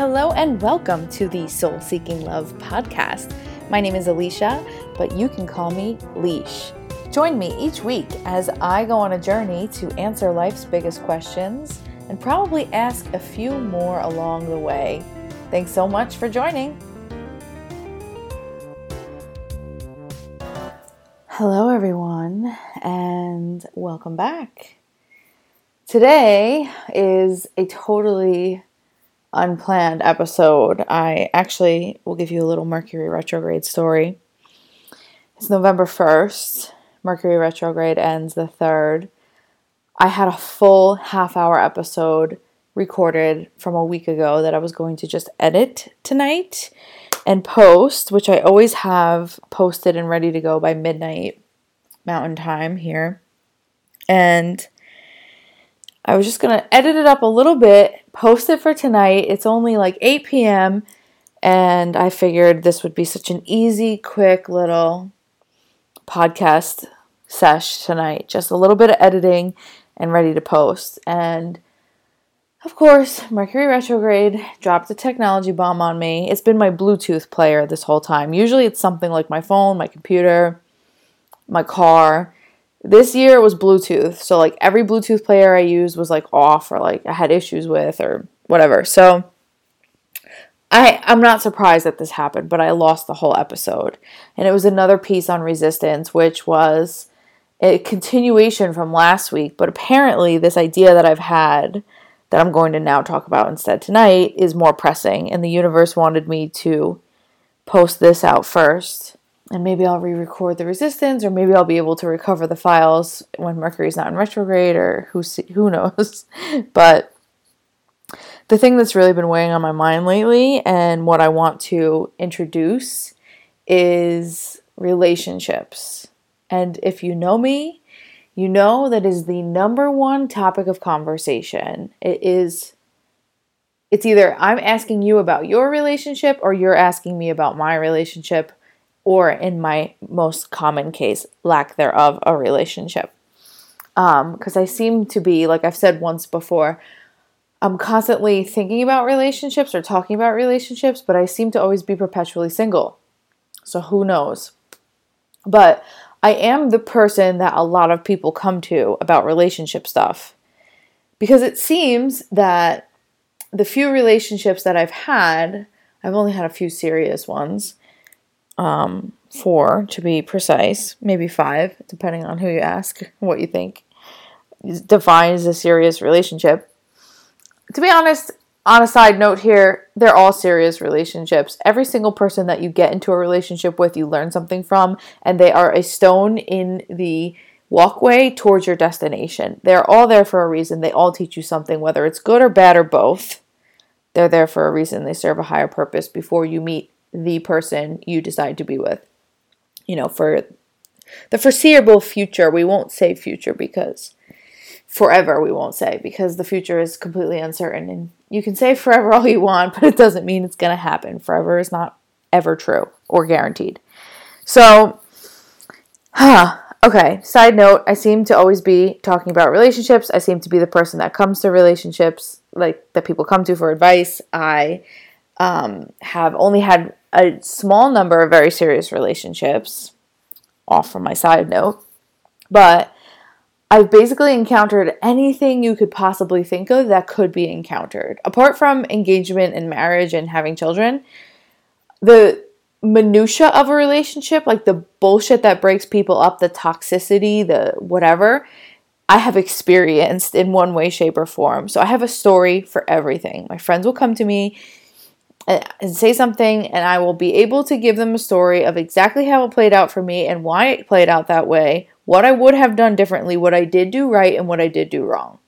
Hello and welcome to the Soul Seeking Love podcast. My name is Alicia, but you can call me Leesh. Join me each week as I go on a journey to answer life's biggest questions and probably ask a few more along the way. Thanks so much for joining. Hello everyone and welcome back. Today is a totally unplanned episode. I actually will give you a little Mercury retrograde story. It's November 1st. Mercury retrograde ends the 3rd. I had a full half-hour episode recorded from a week ago that I was going to just edit tonight and post, which I always have posted and ready to go by midnight Mountain Time here. And I was just going to edit it up a little bit, post it for tonight. It's only like 8 p.m. and I figured this would be such an easy, quick little podcast sesh tonight. Just a little bit of editing and ready to post. And of course, Mercury retrograde dropped a technology bomb on me. It's been my Bluetooth player this whole time. Usually it's something like my phone, my computer, my car. This year it was Bluetooth, so like every Bluetooth player I used was like off or like I had issues with or whatever. So I'm not surprised that this happened, but I lost the whole episode. And it was another piece on resistance, which was a continuation from last week. But apparently this idea that I've had that I'm going to now talk about instead tonight is more pressing. And the universe wanted me to post this out first. And maybe I'll re-record the resistance, or maybe I'll be able to recover the files when Mercury's not in retrograde, or who knows. But the thing that's really been weighing on my mind lately and what I want to introduce is relationships. And if you know me, you know that is the number one topic of conversation. It's either I'm asking you about your relationship or you're asking me about my relationship, or in my most common case, lack thereof, a relationship. Because I seem to be, like I've said once before, I'm constantly thinking about relationships or talking about relationships, but I seem to always be perpetually single. So who knows? But I am the person that a lot of people come to about relationship stuff. Because it seems that the few relationships that I've had, I've only had a few serious ones, 4 to be precise, maybe 5, depending on who you ask, what you think defines a serious relationship. To be honest, on a side note here, they're all serious relationships. Every single person that you get into a relationship with, you learn something from, and they are a stone in the walkway towards your destination. They're all there for a reason. They all teach you something, whether it's good or bad or both. They're there for a reason. They serve a higher purpose before you meet the person you decide to be with, you know, for the foreseeable future. We won't say future because forever, we won't say, because the future is completely uncertain, and you can say forever all you want, but it doesn't mean it's going to happen. Forever is not ever true or guaranteed. So, okay. Side note, I seem to always be talking about relationships. I seem to be the person that comes to relationships, like that people come to for advice. I have only had a small number of very serious relationships, off from my side note, but I've basically encountered anything you could possibly think of that could be encountered. Apart from engagement and marriage and having children, the minutia of a relationship, like the bullshit that breaks people up, the toxicity, the whatever, I have experienced in one way, shape, or form. So I have a story for everything. My friends will come to me and say something, and I will be able to give them a story of exactly how it played out for me and why it played out that way, what I would have done differently, what I did do right, and what I did do wrong.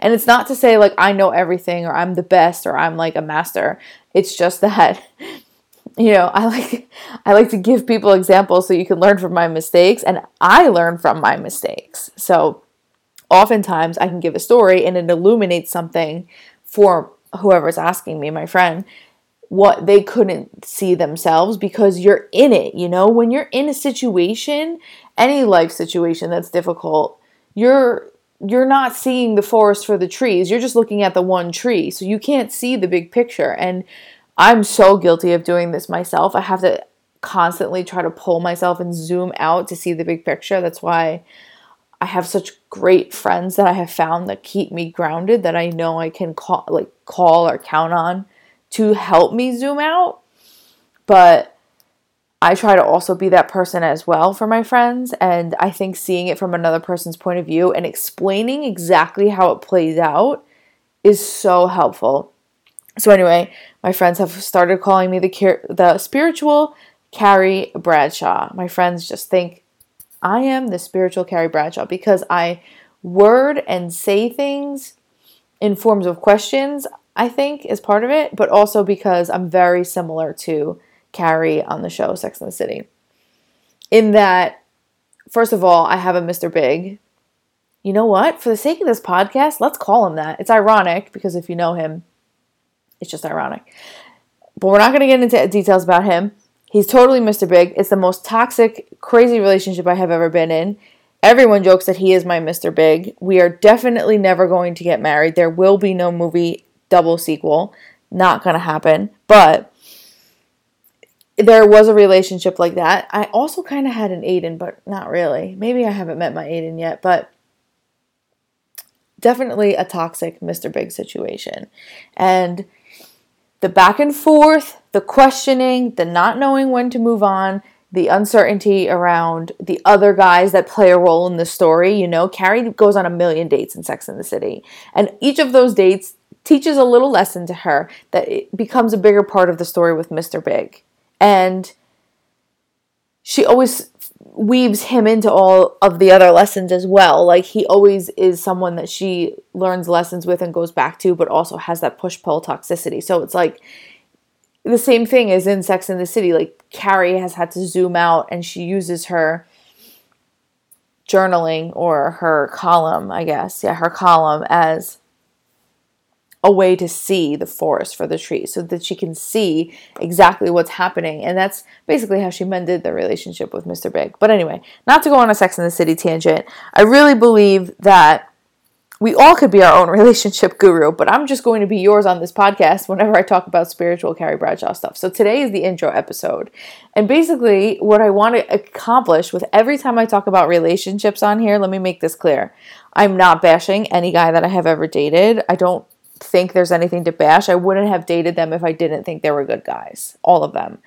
And it's not to say, like, I know everything, or I'm the best, or I'm, like, a master. It's just that, you know, I like to give people examples so you can learn from my mistakes, and I learn from my mistakes. So oftentimes I can give a story, and it illuminates something for whoever's asking me, my friend, what they couldn't see themselves, because you're in it, you know? When you're in a situation, any life situation that's difficult, you're you're not seeing the forest for the trees. You're just looking at the one tree. So you can't see the big picture. And I'm so guilty of doing this myself. I have to constantly try to pull myself and zoom out to see the big picture. That's why I have such great friends that I have found that keep me grounded, that I know I can call or count on to help me zoom out. But I try to also be that person as well for my friends. And I think seeing it from another person's point of view and explaining exactly how it plays out is so helpful. So anyway, my friends have started calling me the Spiritual Carrie Bradshaw. My friends just think I am the Spiritual Carrie Bradshaw because I word and say things in forms of questions, I think, is part of it, but also because I'm very similar to Carrie on the show Sex and the City. In that, first of all, I have a Mr. Big. You know what? For the sake of this podcast, let's call him that. It's ironic because if you know him, it's just ironic. But we're not going to get into details about him. He's totally Mr. Big. It's the most toxic, crazy relationship I have ever been in. Everyone jokes that he is my Mr. Big. We are definitely never going to get married. There will be no movie double sequel. Not going to happen. But there was a relationship like that. I also kind of had an Aiden, but not really. Maybe I haven't met my Aiden yet, but definitely a toxic Mr. Big situation. And the back and forth, the questioning, the not knowing when to move on, the uncertainty around the other guys that play a role in the story. You know, Carrie goes on a million dates in Sex and the City. And each of those dates teaches a little lesson to her that it becomes a bigger part of the story with Mr. Big. And she always weaves him into all of the other lessons as well. Like, he always is someone that she learns lessons with and goes back to, but also has that push-pull toxicity. So it's like the same thing as in Sex and the City. Like, Carrie has had to zoom out, and she uses her journaling or her column, I guess. Yeah, her column as a way to see the forest for the trees so that she can see exactly what's happening. And that's basically how she mended the relationship with Mr. Big. But anyway, not to go on a Sex and the City tangent, I really believe that we all could be our own relationship guru, but I'm just going to be yours on this podcast whenever I talk about Spiritual Carrie Bradshaw stuff. So today is the intro episode. And basically what I want to accomplish with every time I talk about relationships on here, let me make this clear. I'm not bashing any guy that I have ever dated. I don't think there's anything to bash. I wouldn't have dated them if I didn't think they were good guys. All of them.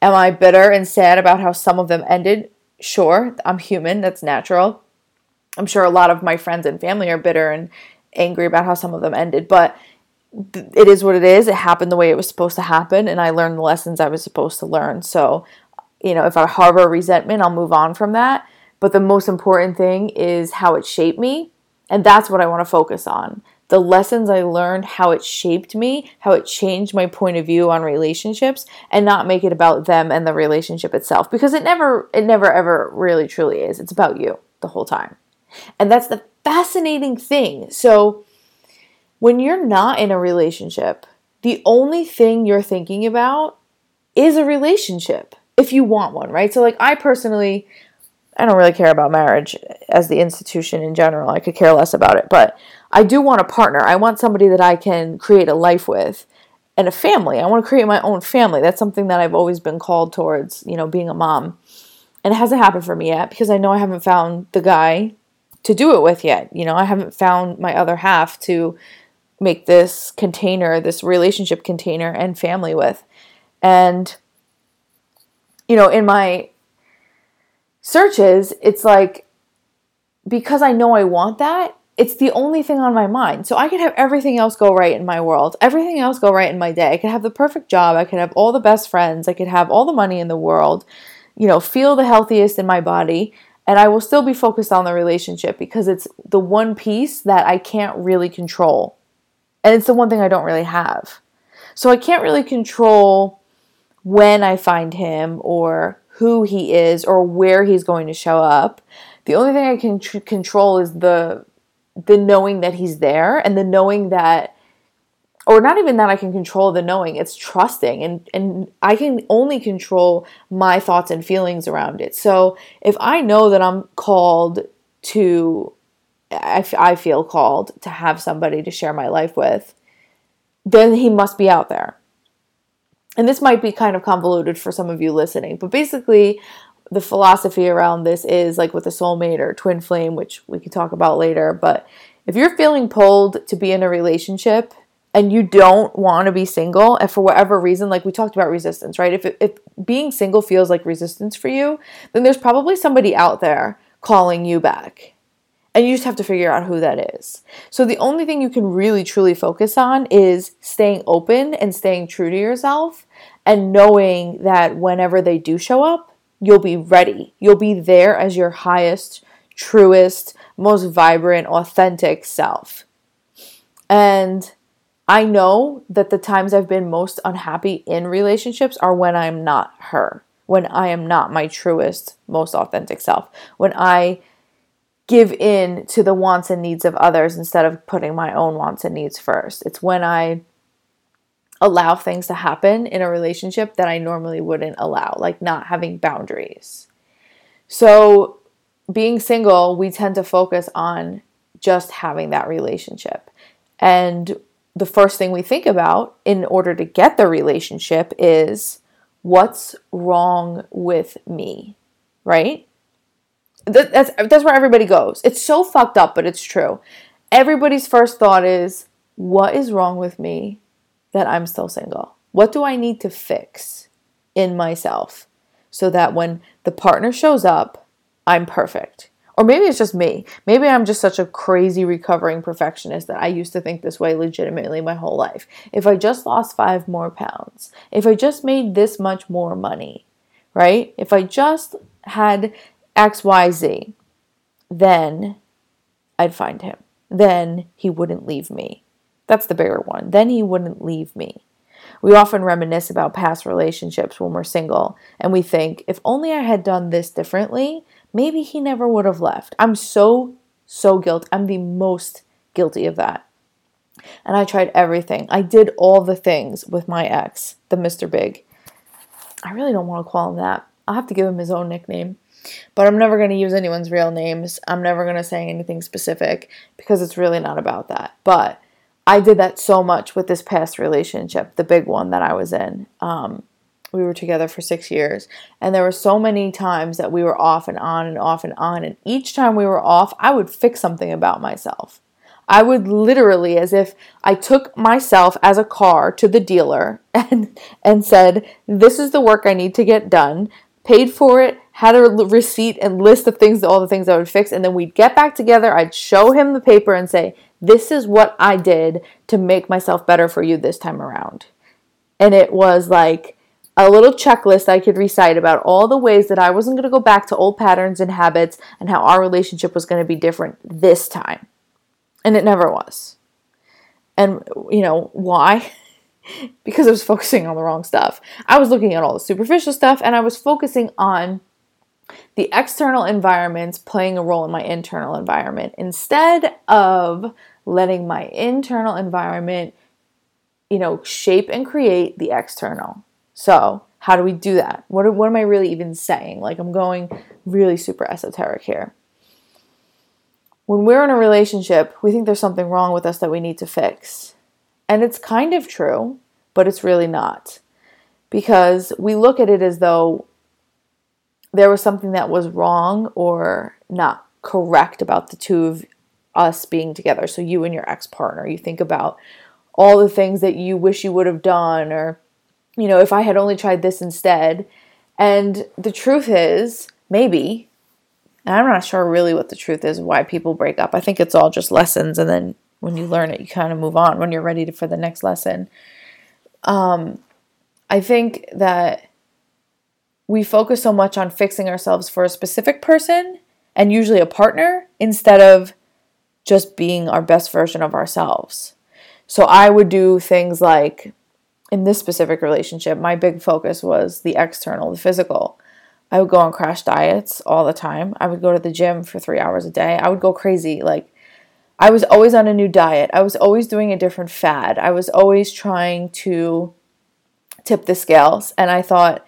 Am I bitter and sad about how some of them ended? Sure. I'm human. That's natural. I'm sure a lot of my friends and family are bitter and angry about how some of them ended, but it is what it is. It happened the way it was supposed to happen, and I learned the lessons I was supposed to learn. So, you know, if I harbor resentment, I'll move on from that. But the most important thing is how it shaped me, and that's what I want to focus on. The lessons I learned, how it shaped me, how it changed my point of view on relationships, and not make it about them and the relationship itself. Because it never ever really truly is. It's about you the whole time. And that's the fascinating thing. So when you're not in a relationship, the only thing you're thinking about is a relationship, if you want one, right? So like, I personally, I don't really care about marriage as the institution in general. I could care less about it, but I do want a partner. I want somebody that I can create a life with and a family. I want to create my own family. That's something that I've always been called towards, you know, being a mom. And it hasn't happened for me yet because I know I haven't found the guy to do it with yet. You know, I haven't found my other half to make this container, this relationship container and family with. And, you know, in my searches, it's like, because I know I want that, it's the only thing on my mind. So I could have everything else go right in my world, everything else go right in my day. I could have the perfect job. I could have all the best friends. I could have all the money in the world, you know, feel the healthiest in my body. And I will still be focused on the relationship because it's the one piece that I can't really control. And it's the one thing I don't really have. So I can't really control when I find him or who he is or where he's going to show up. The only thing I can control is the knowing that he's there, and the knowing that, or not even that I can control the knowing, it's trusting, and I can only control my thoughts and feelings around it. So if I know that I'm called to I feel called to have somebody to share my life with, then he must be out there. And this might be kind of convoluted for some of you listening, but basically the philosophy around this is like with a soulmate or twin flame, which we can talk about later, but if you're feeling pulled to be in a relationship and you don't want to be single, and for whatever reason, like we talked about resistance, right? If being single feels like resistance for you, then there's probably somebody out there calling you back. And you just have to figure out who that is. So the only thing you can really truly focus on is staying open and staying true to yourself and knowing that whenever they do show up, you'll be ready. You'll be there as your highest, truest, most vibrant, authentic self. And I know that the times I've been most unhappy in relationships are when I'm not her, when I am not my truest, most authentic self, when I give in to the wants and needs of others instead of putting my own wants and needs first. It's when I allow things to happen in a relationship that I normally wouldn't allow, like not having boundaries. So being single, we tend to focus on just having that relationship. And the first thing we think about in order to get the relationship is, what's wrong with me, right? That's where everybody goes. It's so fucked up, but it's true. Everybody's first thought is, what is wrong with me that I'm still single? What do I need to fix in myself so that when the partner shows up, I'm perfect? Or maybe it's just me. Maybe I'm just such a crazy recovering perfectionist that I used to think this way legitimately my whole life. If I just lost 5 more pounds, if I just made this much more money, right? If I just had XYZ, then I'd find him. Then he wouldn't leave me. That's the bigger one. Then he wouldn't leave me. We often reminisce about past relationships when we're single, and we think, if only I had done this differently, maybe he never would have left. I'm so guilty. I'm the most guilty of that. And I tried everything. I did all the things with my ex, the Mr. Big. I really don't want to call him that. I'll have to give him his own nickname. But I'm never going to use anyone's real names. I'm never going to say anything specific because it's really not about that. But I did that so much with this past relationship, the big one that I was in. We were together for 6 years, and there were so many times that we were off and on and off and on. And each time we were off, I would fix something about myself. I would literally, as if I took myself as a car to the dealer and said, this is the work I need to get done, paid for it, had a receipt and list of things, all the things I would fix, and then we'd get back together, I'd show him the paper and say, this is what I did to make myself better for you this time around. And it was like a little checklist I could recite about all the ways that I wasn't going to go back to old patterns and habits and how our relationship was going to be different this time. And it never was. And you know why? Because I was focusing on the wrong stuff. I was looking at all the superficial stuff, and I was focusing on the external environments playing a role in my internal environment instead of letting my internal environment, you know, shape and create the external. So how do we do that? What am I really even saying? Like, I'm going really super esoteric here. When we're in a relationship, we think there's something wrong with us that we need to fix. And it's kind of true, but it's really not, because we look at it as though there was something that was wrong or not correct about the two of us being together. So you and your ex-partner, you think about all the things that you wish you would have done, or, you know, if I had only tried this instead. And the truth is, maybe, and I'm not sure really what the truth is why people break up. I think it's all just lessons, and then when you learn it, you kind of move on when you're ready for the next lesson. I think that we focus so much on fixing ourselves for a specific person, and usually a partner, instead of just being our best version of ourselves. So I would do things like, in this specific relationship, my big focus was the external, the physical. I would go on crash diets all the time. I would go to the gym for 3 hours a day. I would go crazy. Like, I was always on a new diet. I was always doing a different fad. I was always trying to tip the scales. And I thought,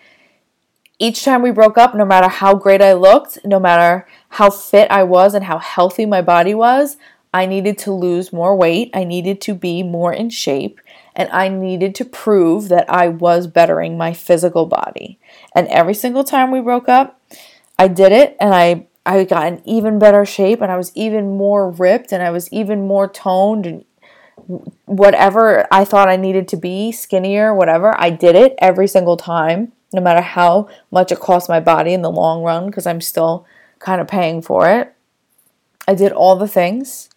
Each time we broke up, no matter how great I looked, no matter how fit I was and how healthy my body was, I needed to lose more weight. I needed to be more in shape. And I needed to prove that I was bettering my physical body. And every single time we broke up, I did it. And I got in even better shape. And I was even more ripped. And I was even more toned. And whatever I thought I needed to be, skinnier, whatever, I did it every single time. No matter how much it cost my body in the long run, because I'm still kind of paying for it. I did all the things.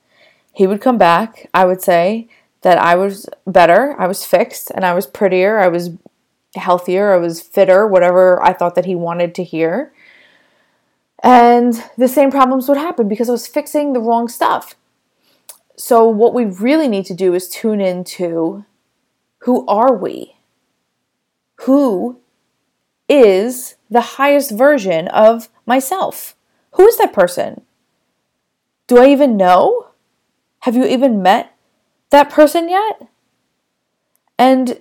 He would come back. I would say that I was better, I was fixed, and I was prettier, I was healthier, I was fitter, whatever I thought that he wanted to hear. And the same problems would happen because I was fixing the wrong stuff. So what we really need to do is tune into who are we? Who is the highest version of myself? Who is that person? Do I even know? Have you even met that person yet? And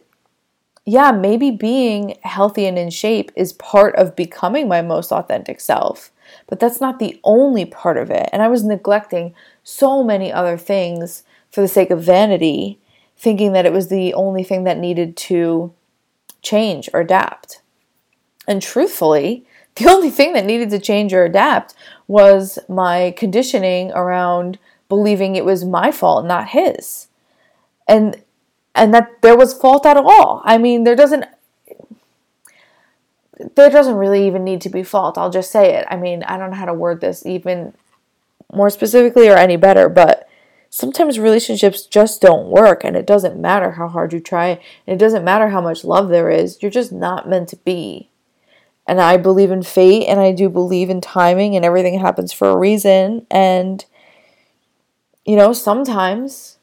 yeah, maybe being healthy and in shape is part of becoming my most authentic self, but that's not the only part of it. And I was neglecting so many other things for the sake of vanity, thinking that it was the only thing that needed to change or adapt. And truthfully, the only thing that needed to change or adapt was my conditioning around believing it was my fault, not his. And that there was fault at all. I mean, there doesn't really even need to be fault. I'll just say it. I mean, I don't know how to word this even more specifically or any better, but sometimes relationships just don't work, and it doesn't matter how hard you try, and it doesn't matter how much love there is. You're just not meant to be. And I believe in fate, and I do believe in timing, and everything happens for a reason. And, you know, sometimes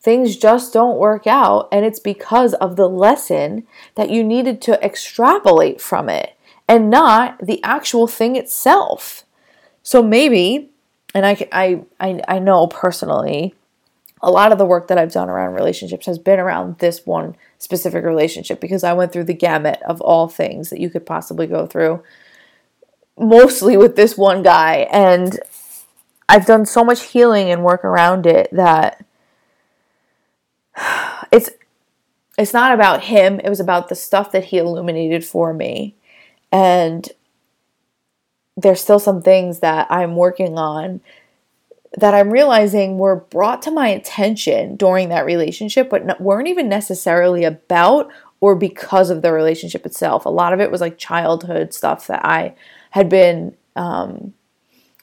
things just don't work out, and it's because of the lesson that you needed to extrapolate from it and not the actual thing itself. So maybe, and I know personally, a lot of the work that I've done around relationships has been around this one specific relationship because I went through the gamut of all things that you could possibly go through, mostly with this one guy. And I've done so much healing and work around it that it's not about him. It was about the stuff that he illuminated for me. And there's still some things that I'm working on that I'm realizing were brought to my attention during that relationship, but weren't even necessarily about or because of the relationship itself. A lot of it was like childhood stuff that I had been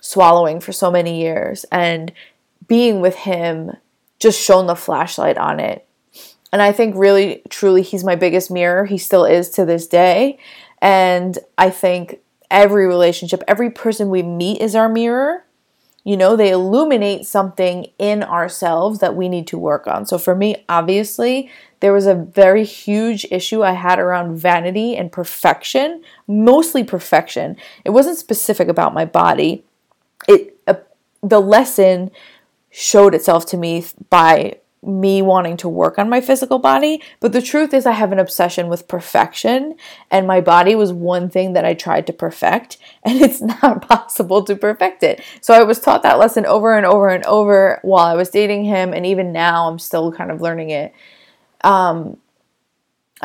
swallowing for so many years, and being with him just shone the flashlight on it. And I think really, truly, he's my biggest mirror. He still is to this day. And I think every relationship, every person we meet is our mirror. You know, they illuminate something in ourselves that we need to work on. So for me, obviously, there was a very huge issue I had around vanity and perfection, mostly perfection. It wasn't specific about my body. The lesson showed itself to me by me wanting to work on my physical body. But the truth is I have an obsession with perfection, and my body was one thing that I tried to perfect, and it's not possible to perfect it. So I was taught that lesson over and over and over while I was dating him. And even now I'm still kind of learning it.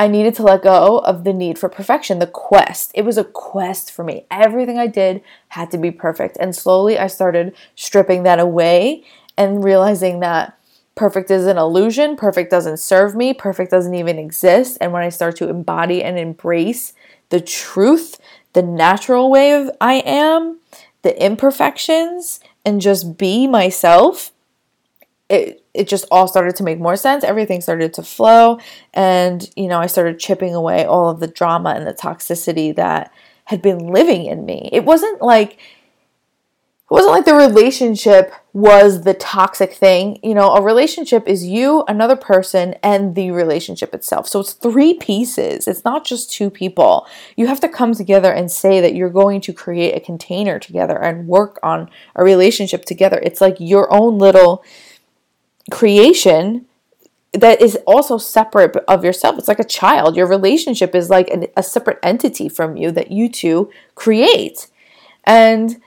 I needed to let go of the need for perfection, the quest. It was a quest for me. Everything I did had to be perfect. And slowly I started stripping that away and realizing that perfect is an illusion. Perfect doesn't serve me. Perfect doesn't even exist. And when I start to embody and embrace the truth, the natural way of I am, the imperfections, and just be myself, it just all started to make more sense. Everything started to flow. And, you know, I started chipping away all of the drama and the toxicity that had been living in me. It wasn't like the relationship was the toxic thing. You know, a relationship is you, another person, and the relationship itself. So it's three pieces. It's not just two people. You have to come together and say that you're going to create a container together and work on a relationship together. It's like your own little creation that is also separate of yourself. It's like a child. Your relationship is like a separate entity from you that you two create. And,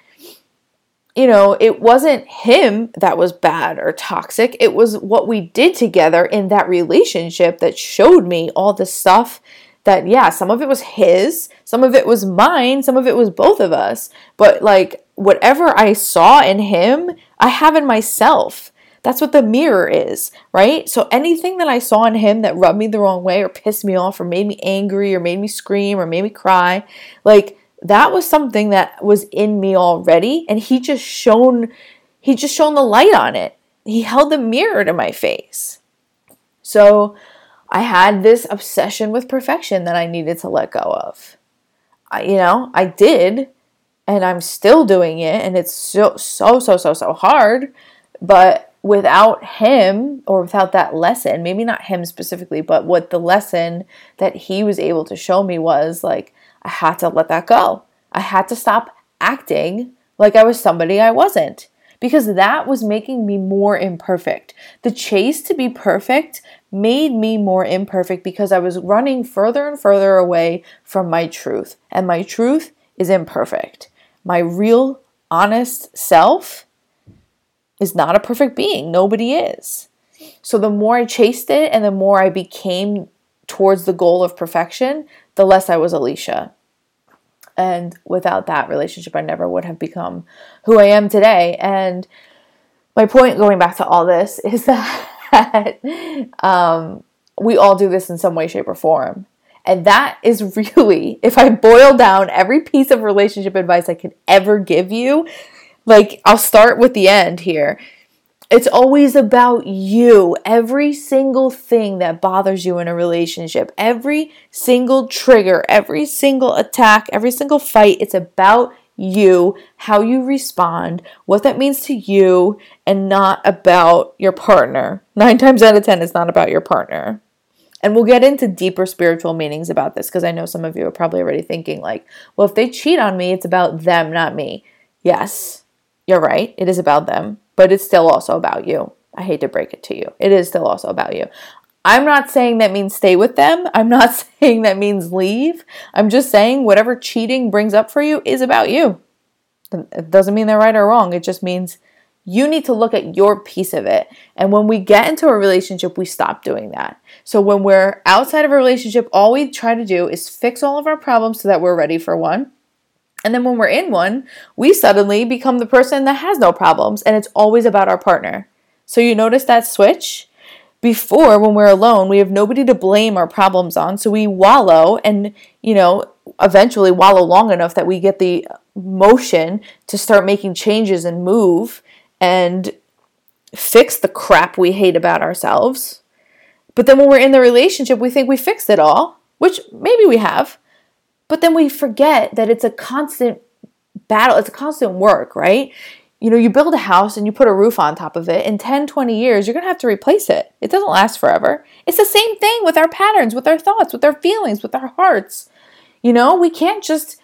you know, it wasn't him that was bad or toxic. It was what we did together in that relationship that showed me all the stuff that, yeah, some of it was his, some of it was mine, some of it was both of us. But like whatever I saw in him, I have in myself. That's what the mirror is, right? So anything that I saw in him that rubbed me the wrong way or pissed me off or made me angry or made me scream or made me cry, like that was something that was in me already. And he just shone the light on it. He held the mirror to my face. So I had this obsession with perfection that I needed to let go of. I did, and I'm still doing it, and it's so hard. But without him, or without that lesson, maybe not him specifically, but what the lesson that he was able to show me was, like, I had to let that go. I had to stop acting like I was somebody I wasn't, because that was making me more imperfect. The chase to be perfect made me more imperfect because I was running further and further away from my truth. And my truth is imperfect. My real, honest self is not a perfect being. Nobody is. So the more I chased it and the more I became towards the goal of perfection, the less I was Alicia. And without that relationship, I never would have become who I am today. And my point going back to all this is that we all do this in some way, shape, or form. And that is really, if I boil down every piece of relationship advice I could ever give you, like, I'll start with the end here. It's always about you. Every single thing that bothers you in a relationship, every single trigger, every single attack, every single fight, it's about you, how you respond, what that means to you, and not about your partner. 9 times out of 10, it's not about your partner. And we'll get into deeper spiritual meanings about this, because I know some of you are probably already thinking, like, well, if they cheat on me, it's about them, not me. Yes, you're right. It is about them, but it's still also about you. I hate to break it to you. It is still also about you. I'm not saying that means stay with them. I'm not saying that means leave. I'm just saying whatever cheating brings up for you is about you. It doesn't mean they're right or wrong. It just means you need to look at your piece of it. And when we get into a relationship, we stop doing that. So when we're outside of a relationship, all we try to do is fix all of our problems so that we're ready for one. And then when we're in one, we suddenly become the person that has no problems, and it's always about our partner. So you notice that switch? Before, when we're alone, we have nobody to blame our problems on, so we wallow and, eventually wallow long enough that we get the motion to start making changes and move and fix the crap we hate about ourselves. But then when we're in the relationship, we think we fixed it all, which maybe we have. But then we forget that it's a constant battle. It's a constant work, right? You build a house and you put a roof on top of it. In 10, 20 years, you're going to have to replace it. It doesn't last forever. It's the same thing with our patterns, with our thoughts, with our feelings, with our hearts. We can't just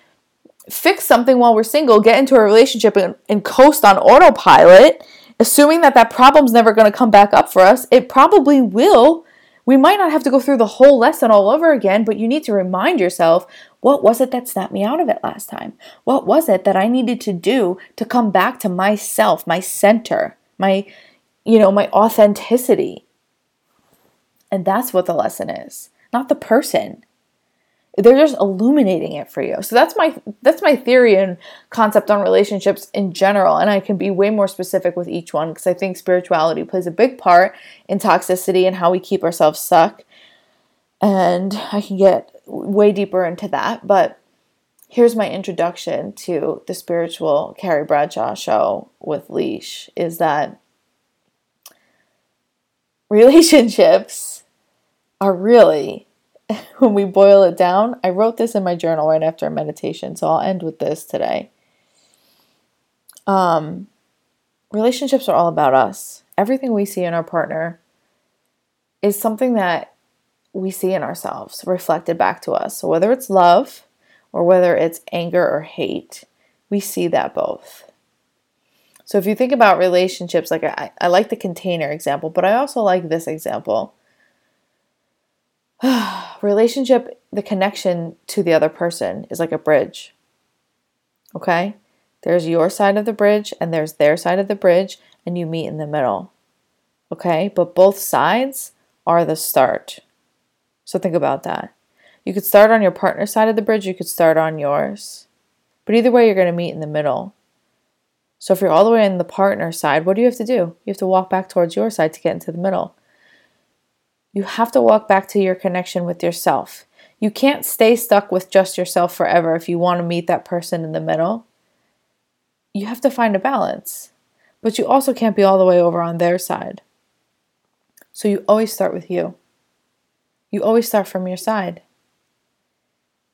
fix something while we're single, get into a relationship and coast on autopilot, assuming that problem's never going to come back up for us. It probably will. We might not have to go through the whole lesson all over again, but you need to remind yourself, what was it that snapped me out of it last time? What was it that I needed to do to come back to myself, my center, my authenticity? And that's what the lesson is, not the person. They're just illuminating it for you. So that's my theory and concept on relationships in general. And I can be way more specific with each one because I think spirituality plays a big part in toxicity and how we keep ourselves stuck. And I can get way deeper into that. But here's my introduction to the Spiritual Carrie Bradshaw Show with Leesh, is that relationships are really... when we boil it down, I wrote this in my journal right after a meditation, so I'll end with this today. Relationships are all about us. Everything we see in our partner is something that we see in ourselves reflected back to us. So whether it's love or whether it's anger or hate, we see that both. So if you think about relationships, like I like the container example, but I also like this example. relationship, the connection to the other person is like a bridge. Okay? There's your side of the bridge and there's their side of the bridge, and you meet in the middle. Okay? But both sides are the start. So think about that. You could start on your partner's side of the bridge, you could start on yours. But either way, you're going to meet in the middle. So if you're all the way on the partner's side, what do you have to do? You have to walk back towards your side to get into the middle. You have to walk back to your connection with yourself. You can't stay stuck with just yourself forever if you want to meet that person in the middle. You have to find a balance. But you also can't be all the way over on their side. So you always start with you. You always start from your side.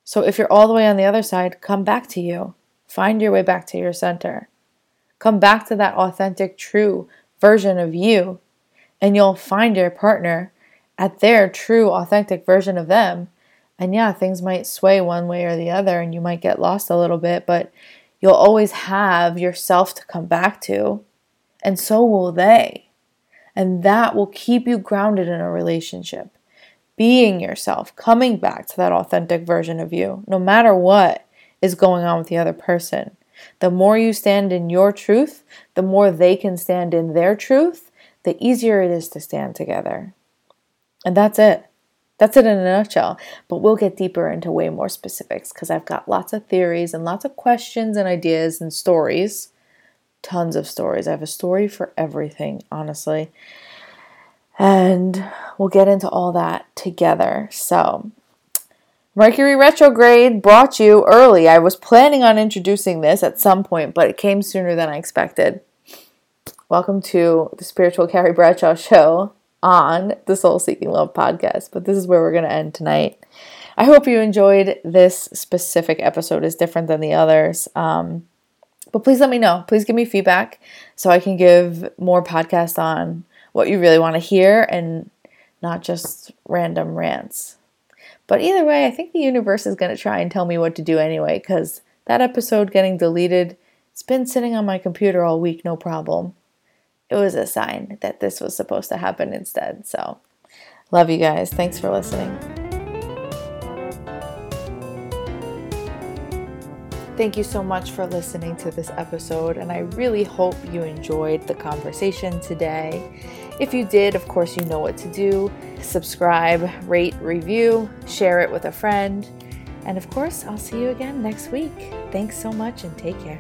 So if you're all the way on the other side, come back to you. Find your way back to your center. Come back to that authentic, true version of you, and you'll find your partner at their true, authentic version of them. And yeah, things might sway one way or the other, and you might get lost a little bit, but you'll always have yourself to come back to, and so will they. And that will keep you grounded in a relationship. Being yourself, coming back to that authentic version of you, no matter what is going on with the other person. The more you stand in your truth, the more they can stand in their truth, the easier it is to stand together. And that's it. That's it in a nutshell. But we'll get deeper into way more specifics because I've got lots of theories and lots of questions and ideas and stories. Tons of stories. I have a story for everything, honestly. And we'll get into all that together. So, Mercury retrograde brought you early. I was planning on introducing this at some point, but it came sooner than I expected. Welcome to the Spiritual Carrie Bradshaw Show on the Soul Seeking Love podcast. But this is where we're going to end tonight. I hope you enjoyed this specific episode. It's different than the others. But please let me know. Please give me feedback so I can give more podcasts on what you really want to hear and not just random rants. But either way, I think the universe is going to try and tell me what to do anyway, because that episode getting deleted, it's been sitting on my computer all week, no problem. It was a sign that this was supposed to happen instead. So, love you guys. Thanks for listening. Thank you so much for listening to this episode, and I really hope you enjoyed the conversation today. If you did, of course, you know what to do. Subscribe, rate, review, share it with a friend. And of course, I'll see you again next week. Thanks so much and take care.